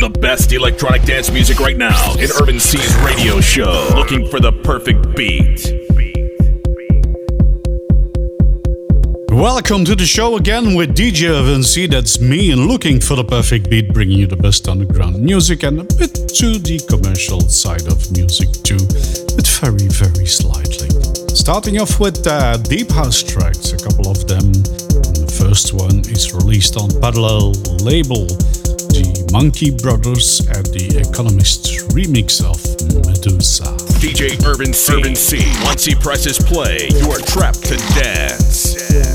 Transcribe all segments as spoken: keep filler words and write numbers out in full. The best electronic dance music right now in Urban C's radio show, Looking for the Perfect Beat. Welcome to the show again with D J Urban C, that's me, and Looking for the Perfect Beat, bringing you the best underground music and a bit to the commercial side of music too, but very, very slightly. Starting off with uh, deep house tracks, a couple of them. And the first one is released on Parallel Label, the Monkey Brothers and The Economist remix of Medusa. D J Urban C. Urban C. Once he presses play, you are trapped to dance. dance. Yeah.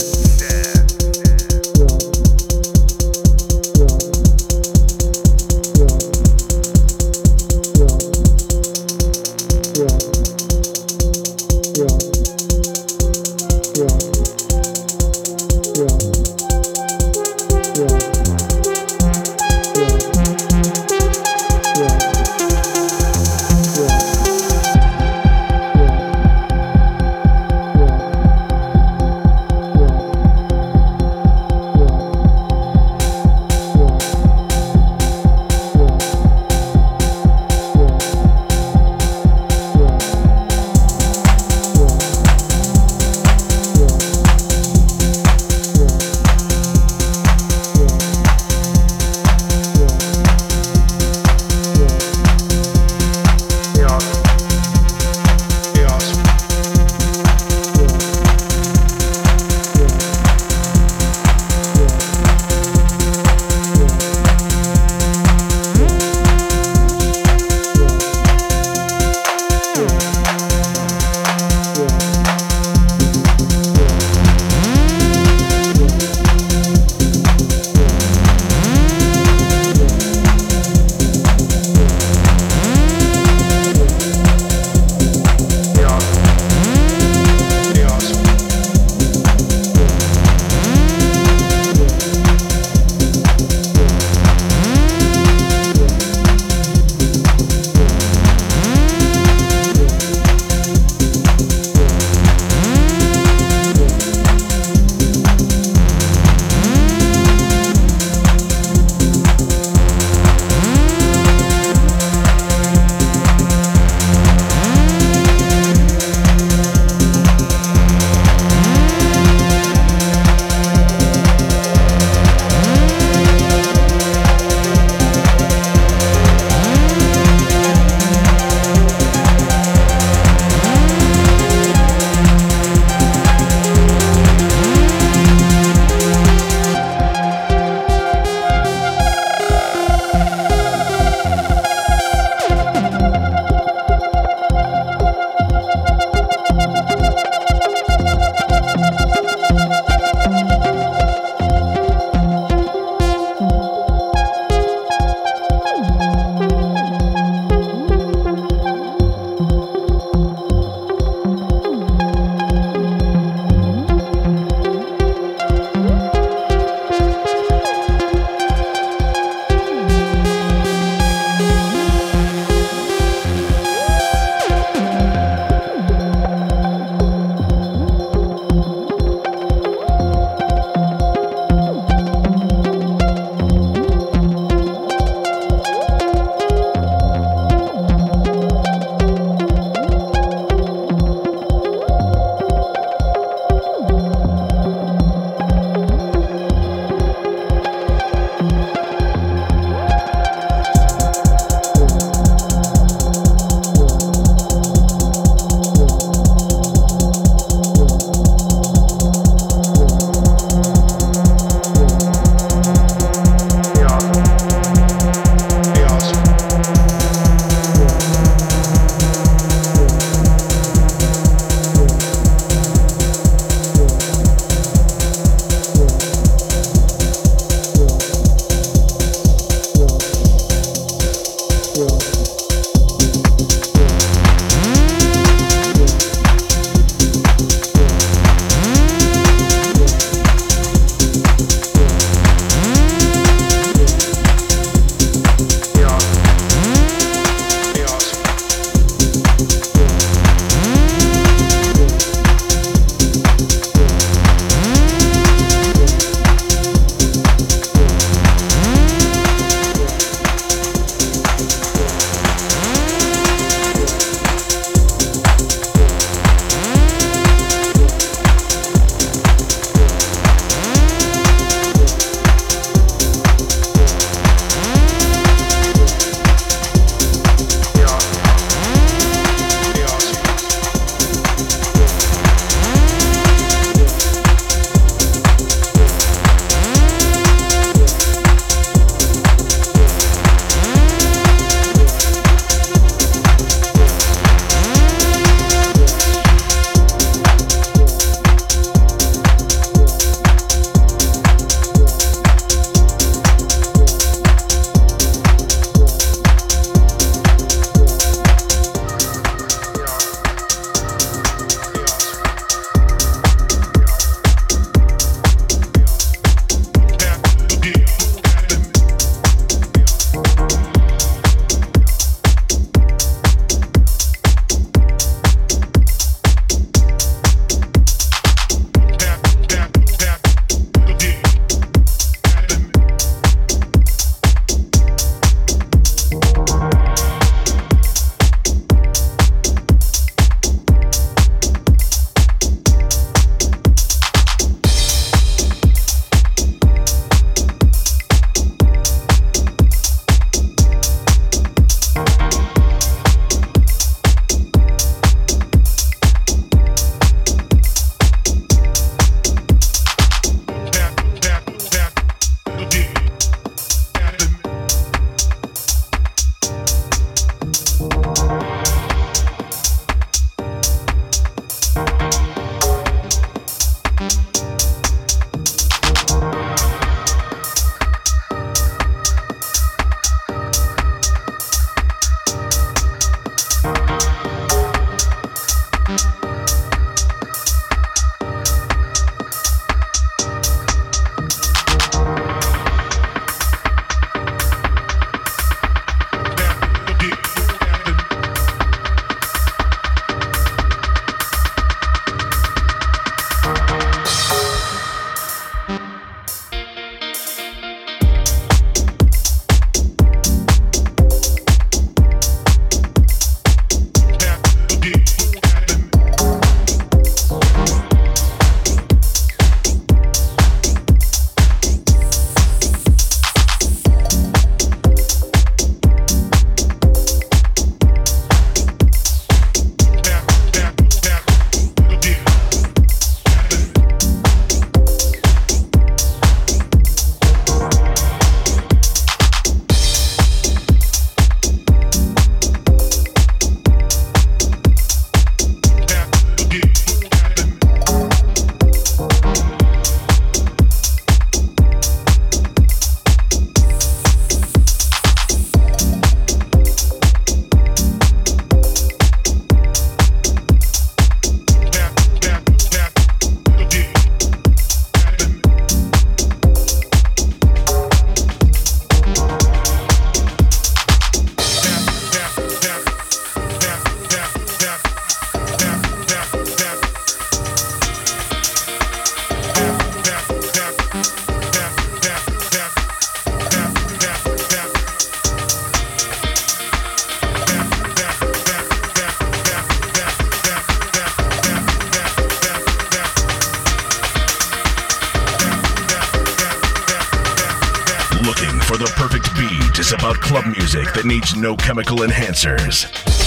is about club music that needs no chemical enhancers.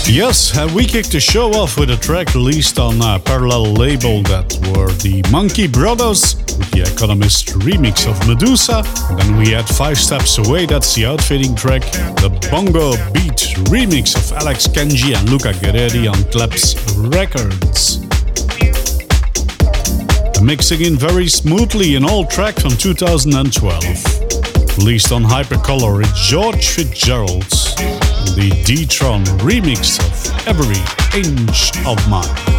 Yes, and we kicked the show off with a track released on a Parallel Label that were the Monkey Brothers with The Economist remix of Medusa. And then we had Five Steps Away, that's the outfitting track, the Bongo Beat remix of Alex Kenji and Luca Geredi on Claps Records. Mixing in very smoothly an old track from two thousand twelve, released on Hypercolour, it's George Fitzgerald, the D-Tron remix of Every Inch of Mine.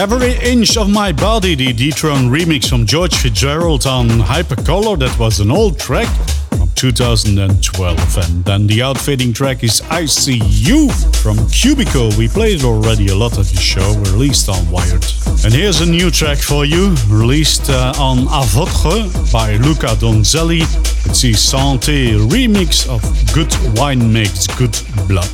Every Inch of My Body, the D-Tron remix from George Fitzgerald on Hypercolour. That was an old track from two thousand twelve. And then the outfitting track is I See You from Cubico. We played already a lot of the show, released on Wired. And here's a new track for you, released uh, on Avotre by Luca Donzelli. It's the Santé remix of Good Wine Makes Good Blood.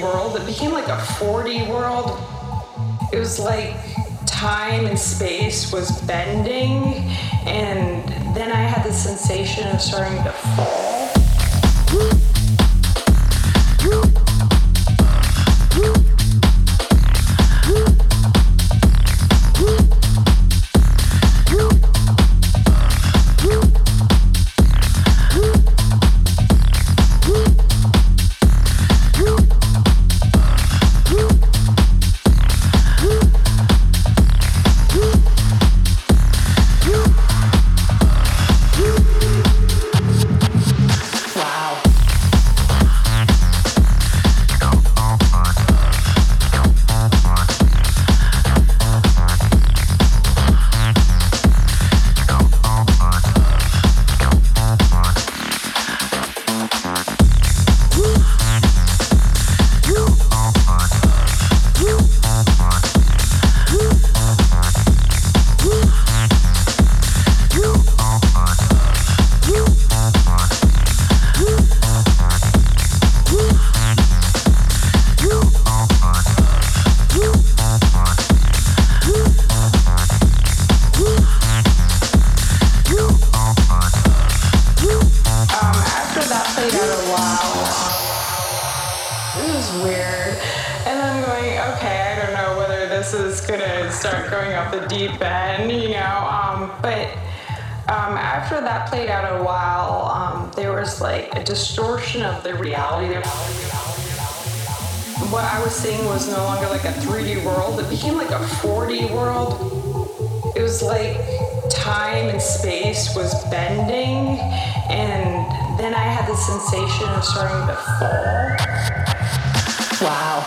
world. It became like a four D world. It was like time and space was bending, and then I had the sensation of starting to fall. Sensation of starting to fall. Wow.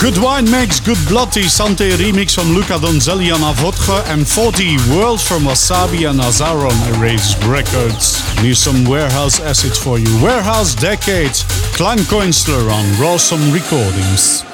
Good Wine Makes Good Blood, die Santé remix van Luca Donzelli en Avogge, and forty World from Wasabi and Azaron, Erase Records. Need some warehouse assets for you. Warehouse Decades, Klangkünstler on Rawsome Recordings.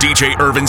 D J Irvin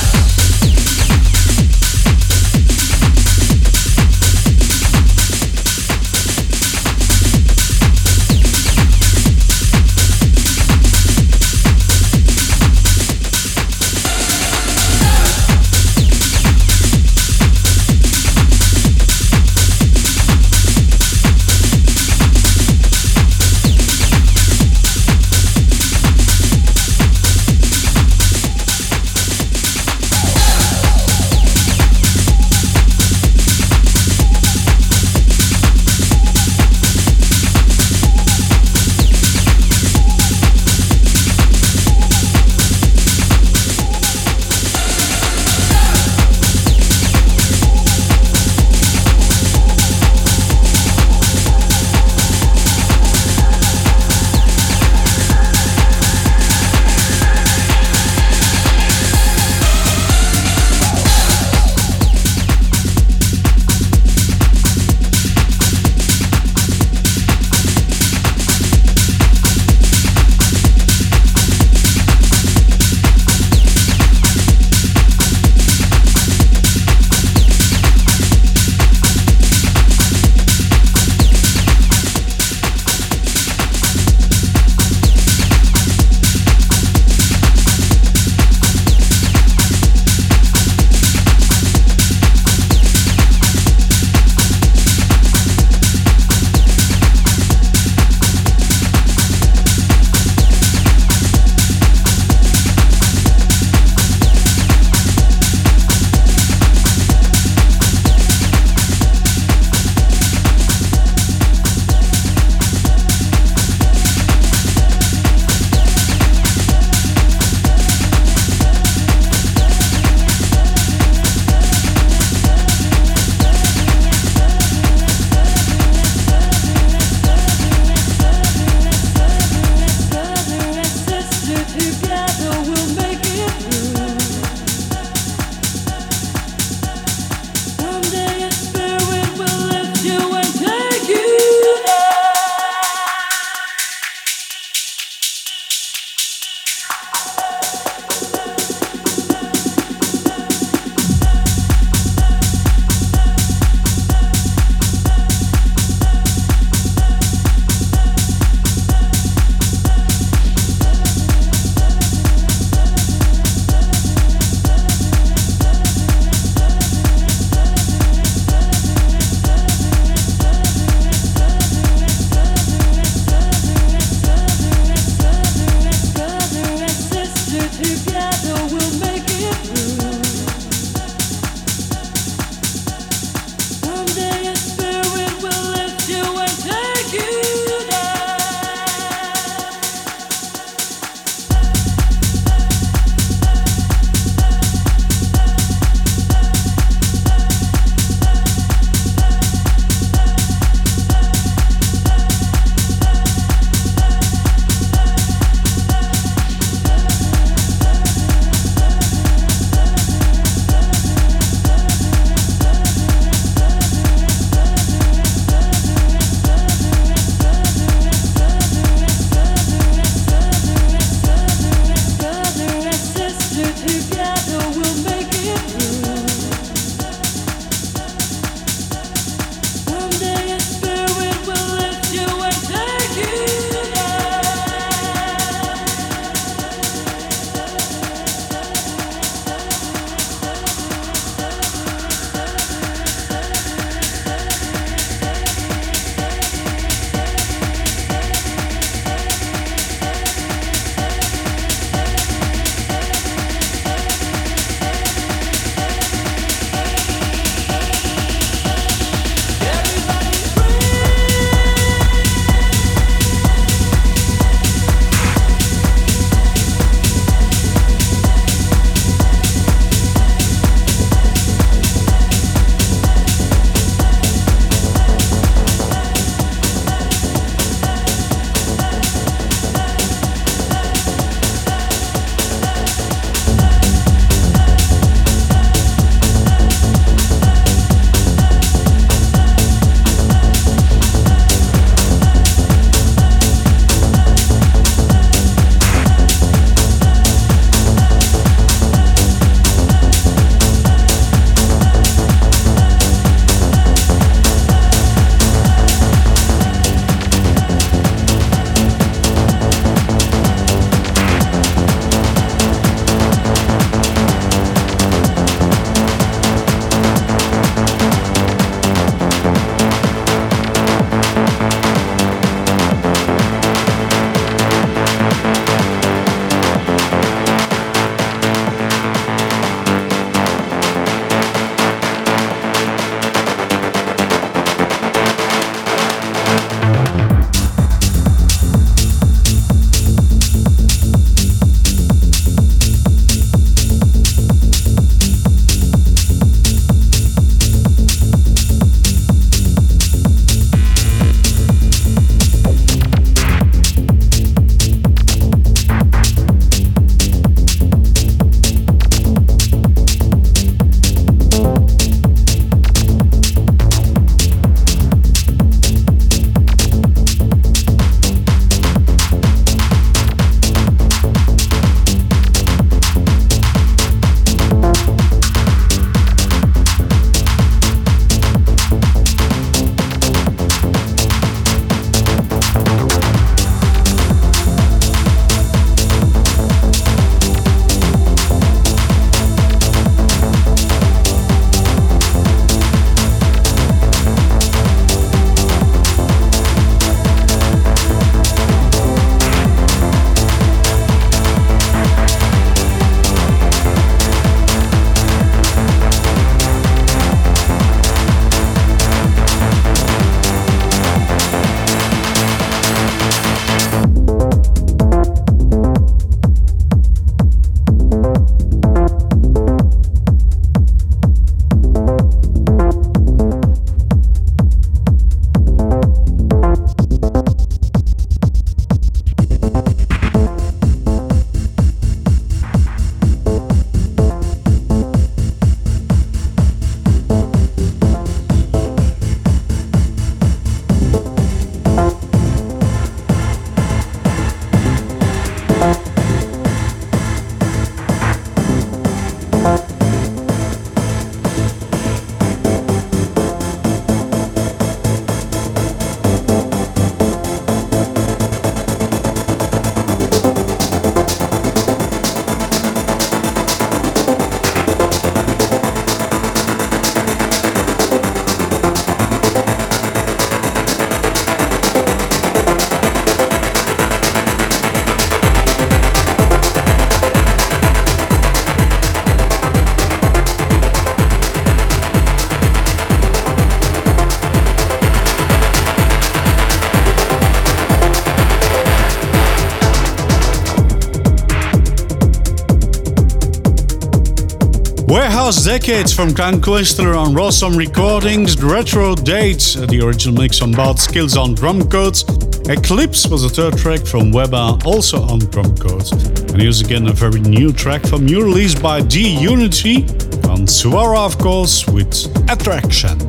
last decade from Klangkünstler on Rawsome Recordings, Retro Dates, the original mix on Bart Skills on Drumcode, Eclipse was the third track from Weber, also on Drumcode. And here's again a very new track from new release by D-Unity, on Suara of course, with Attraction.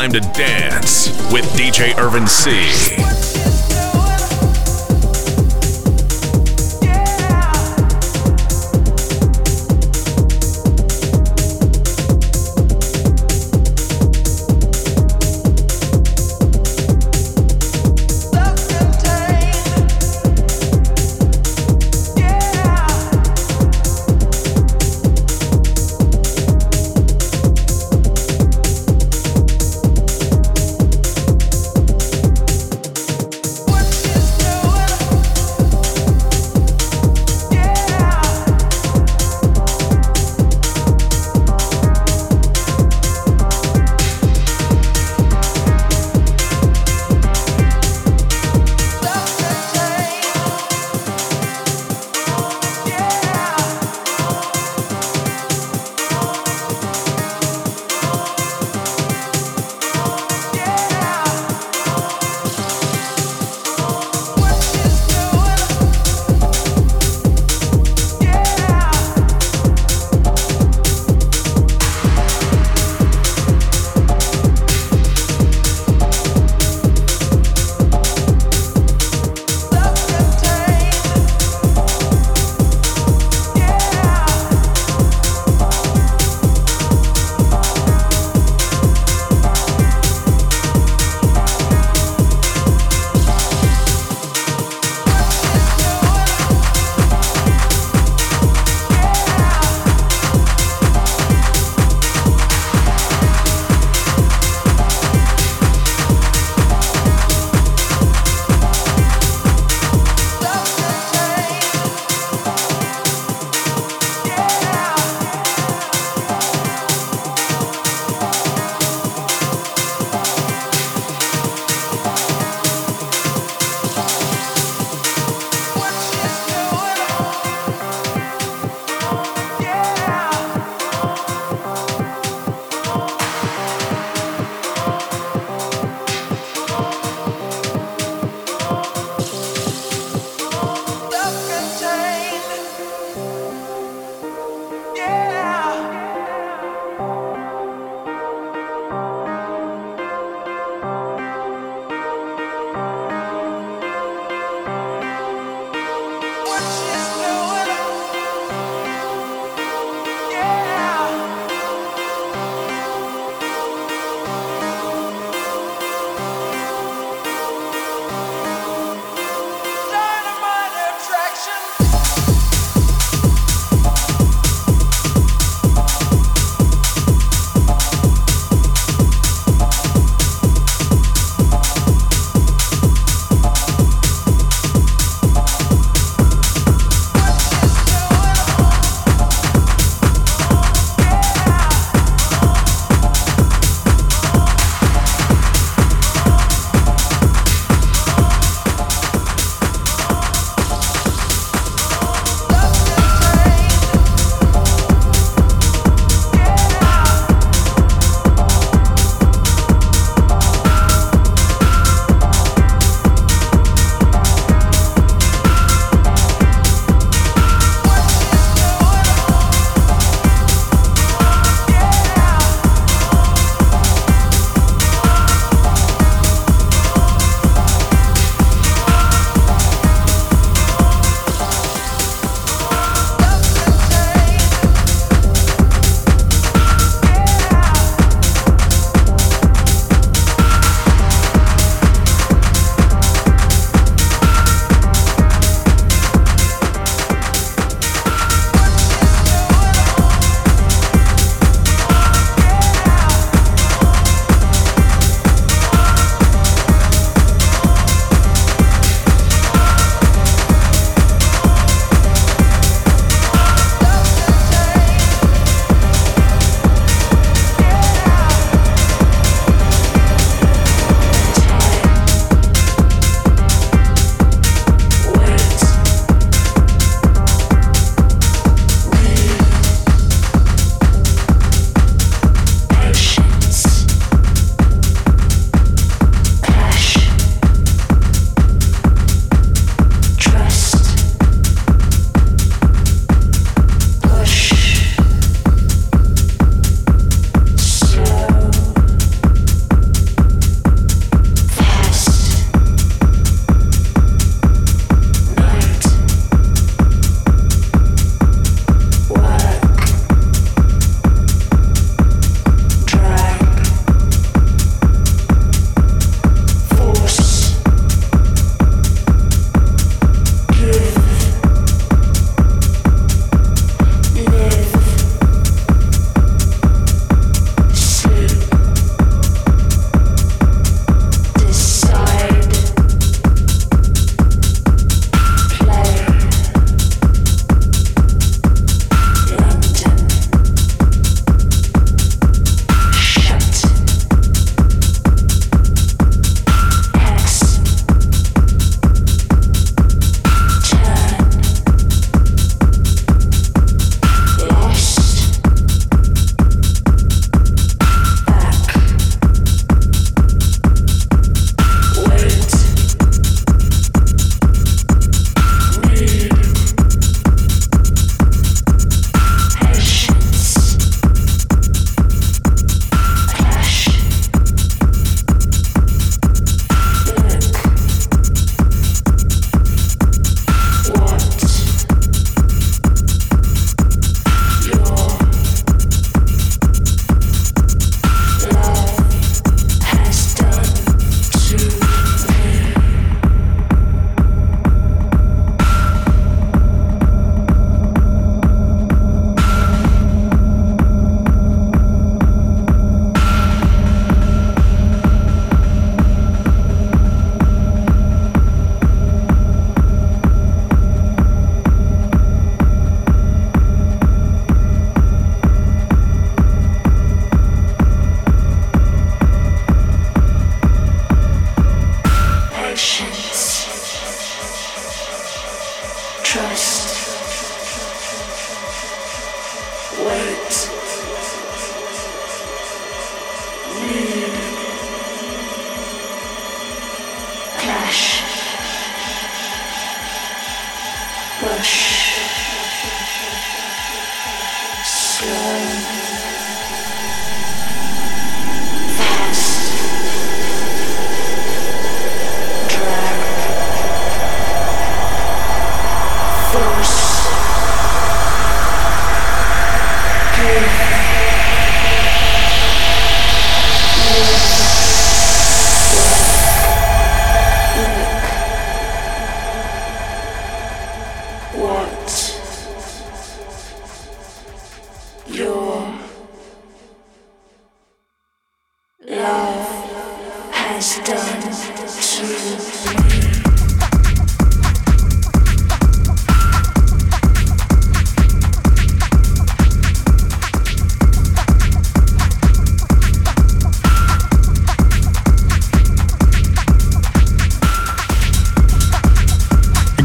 Time to dance with D J Irvin C.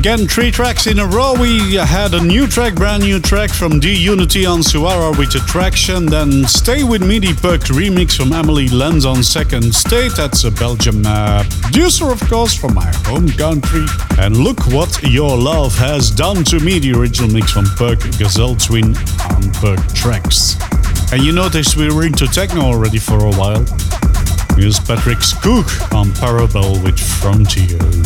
again, three tracks in a row. We had a new track, brand new track from D-Unity on Suara with Attraction. Then Stay With Me, the Perked remix from Emily Lenz on Second State. That's a Belgian uh, producer, of course, from my home country. And Look What Your Love Has Done To Me, the original mix from Perked Gazelle Twin on Perked Tracks. And you notice we were into techno already for a while. Here's Patrick's Cook on Parallel with Frontiers.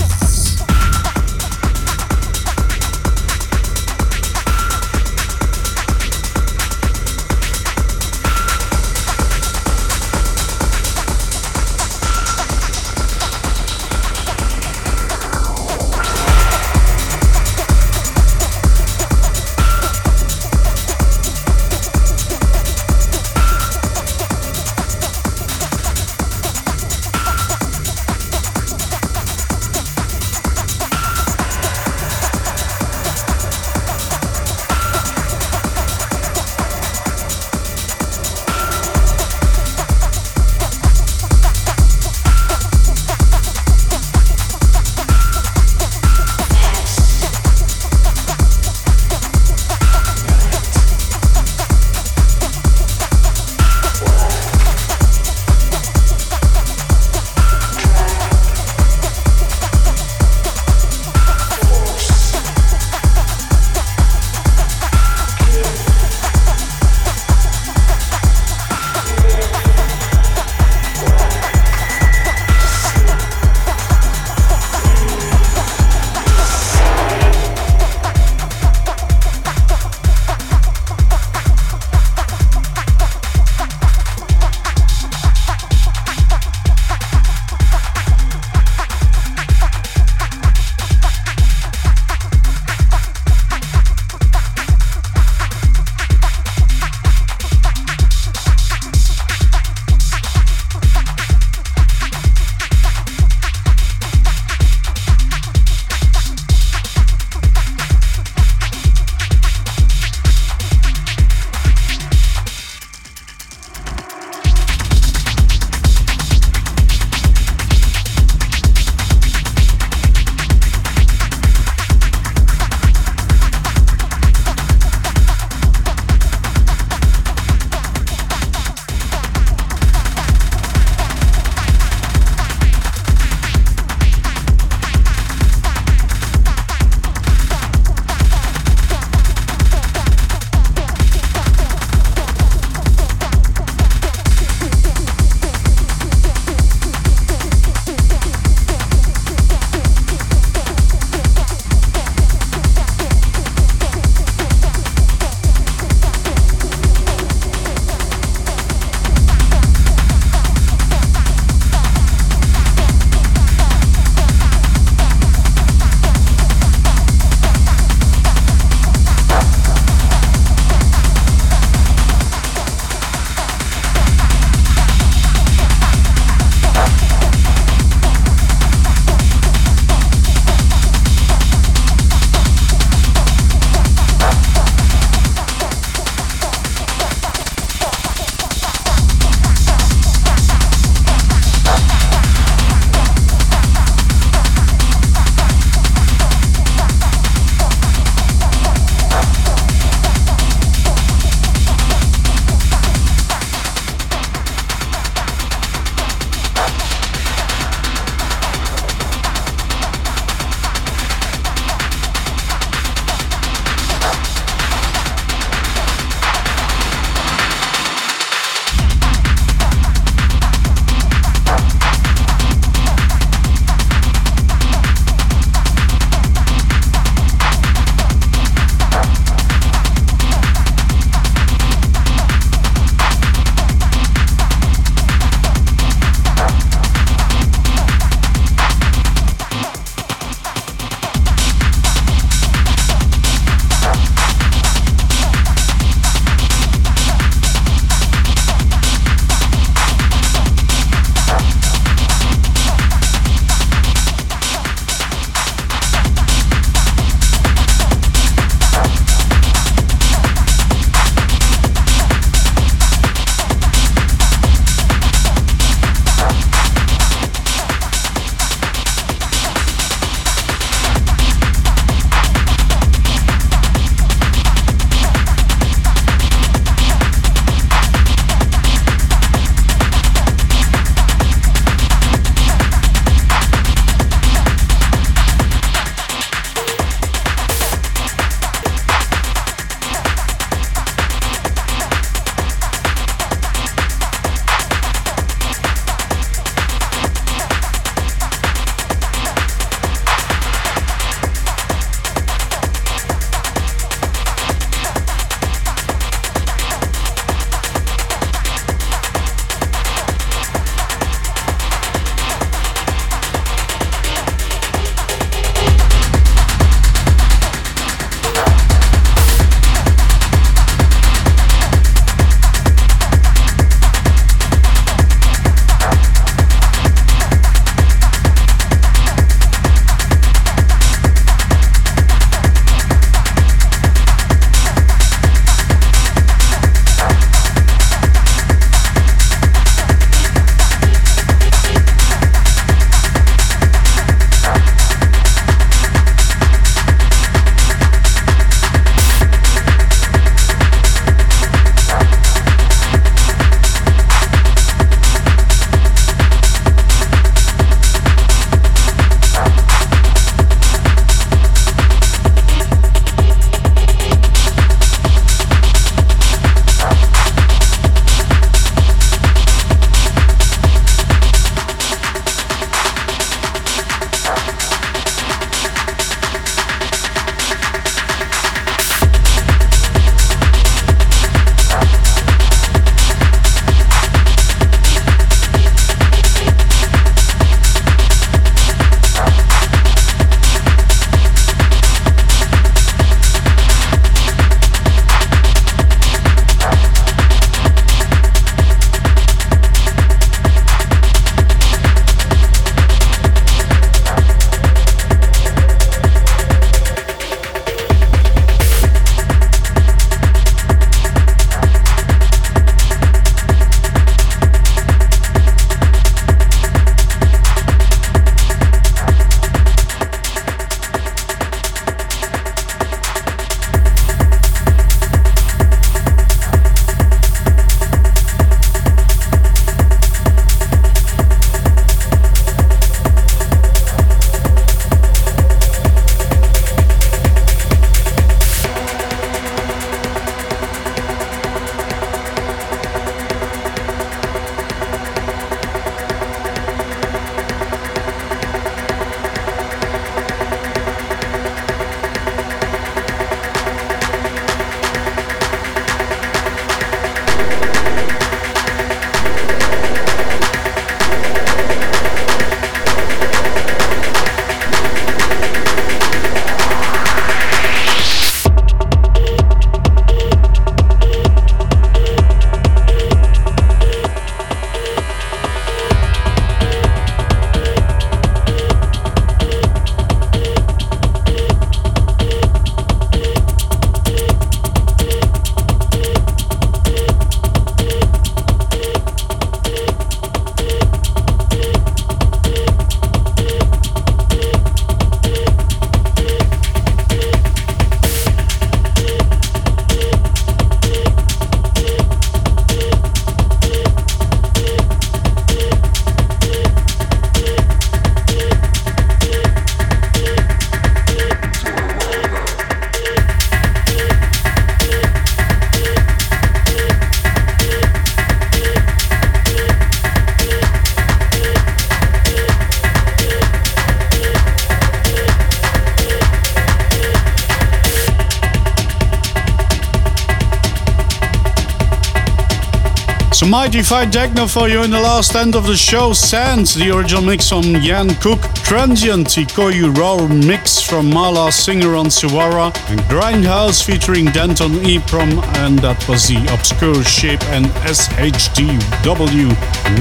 Some mighty fine techno for you in the last end of the show. Sands, the original mix on Jan Cook. Transient, the Koyu Raw mix from Mala Singer on Suara. And Grindhouse featuring Denton Eeprom. And that was the Obscure Shape and S H D W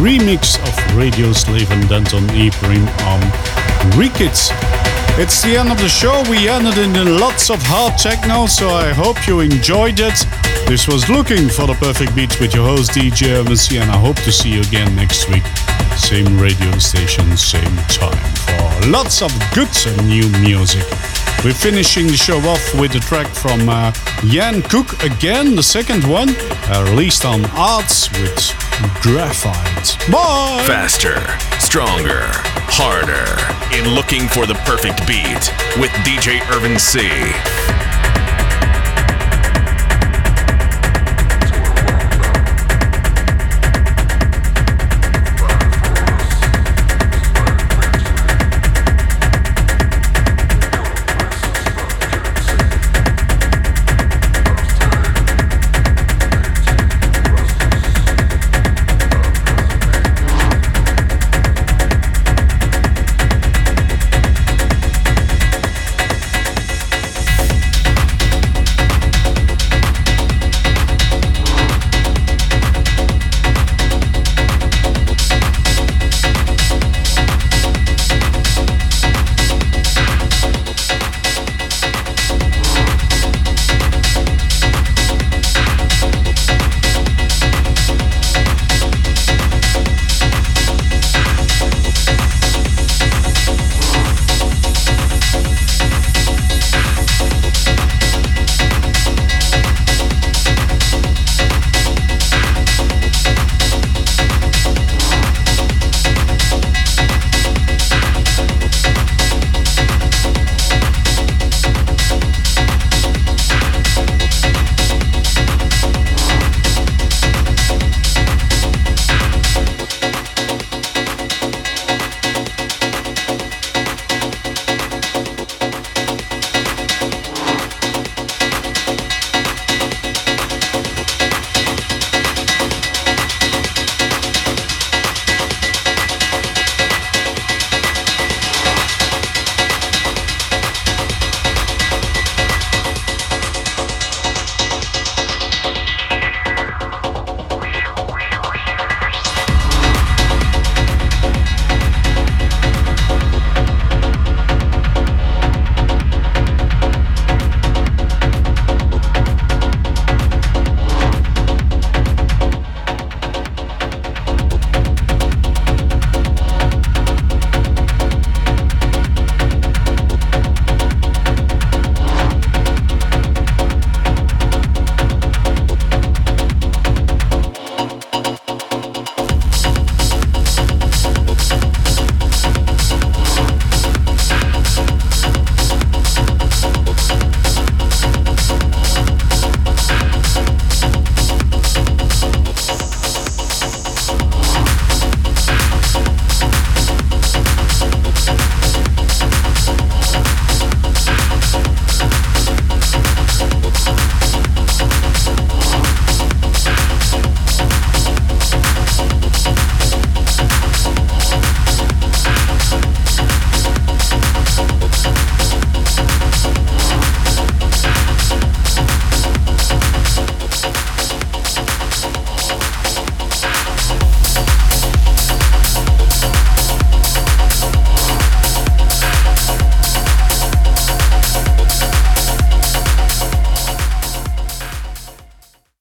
remix of Radio Slave and Denton Eeprom on Rekits. It's the end of the show. We ended in lots of hard techno, so I hope you enjoyed it. This was Looking for the Perfect Beat with your host D J Urban C, and I hope to see you again next week. Same radio station, same time, for lots of good and new music. We're finishing the show off with a track from uh, Jan Cook again, the second one, uh, released on Arts with Graphite. Bye! Faster, stronger, harder in Looking for the Perfect Beat with D J Irvin C.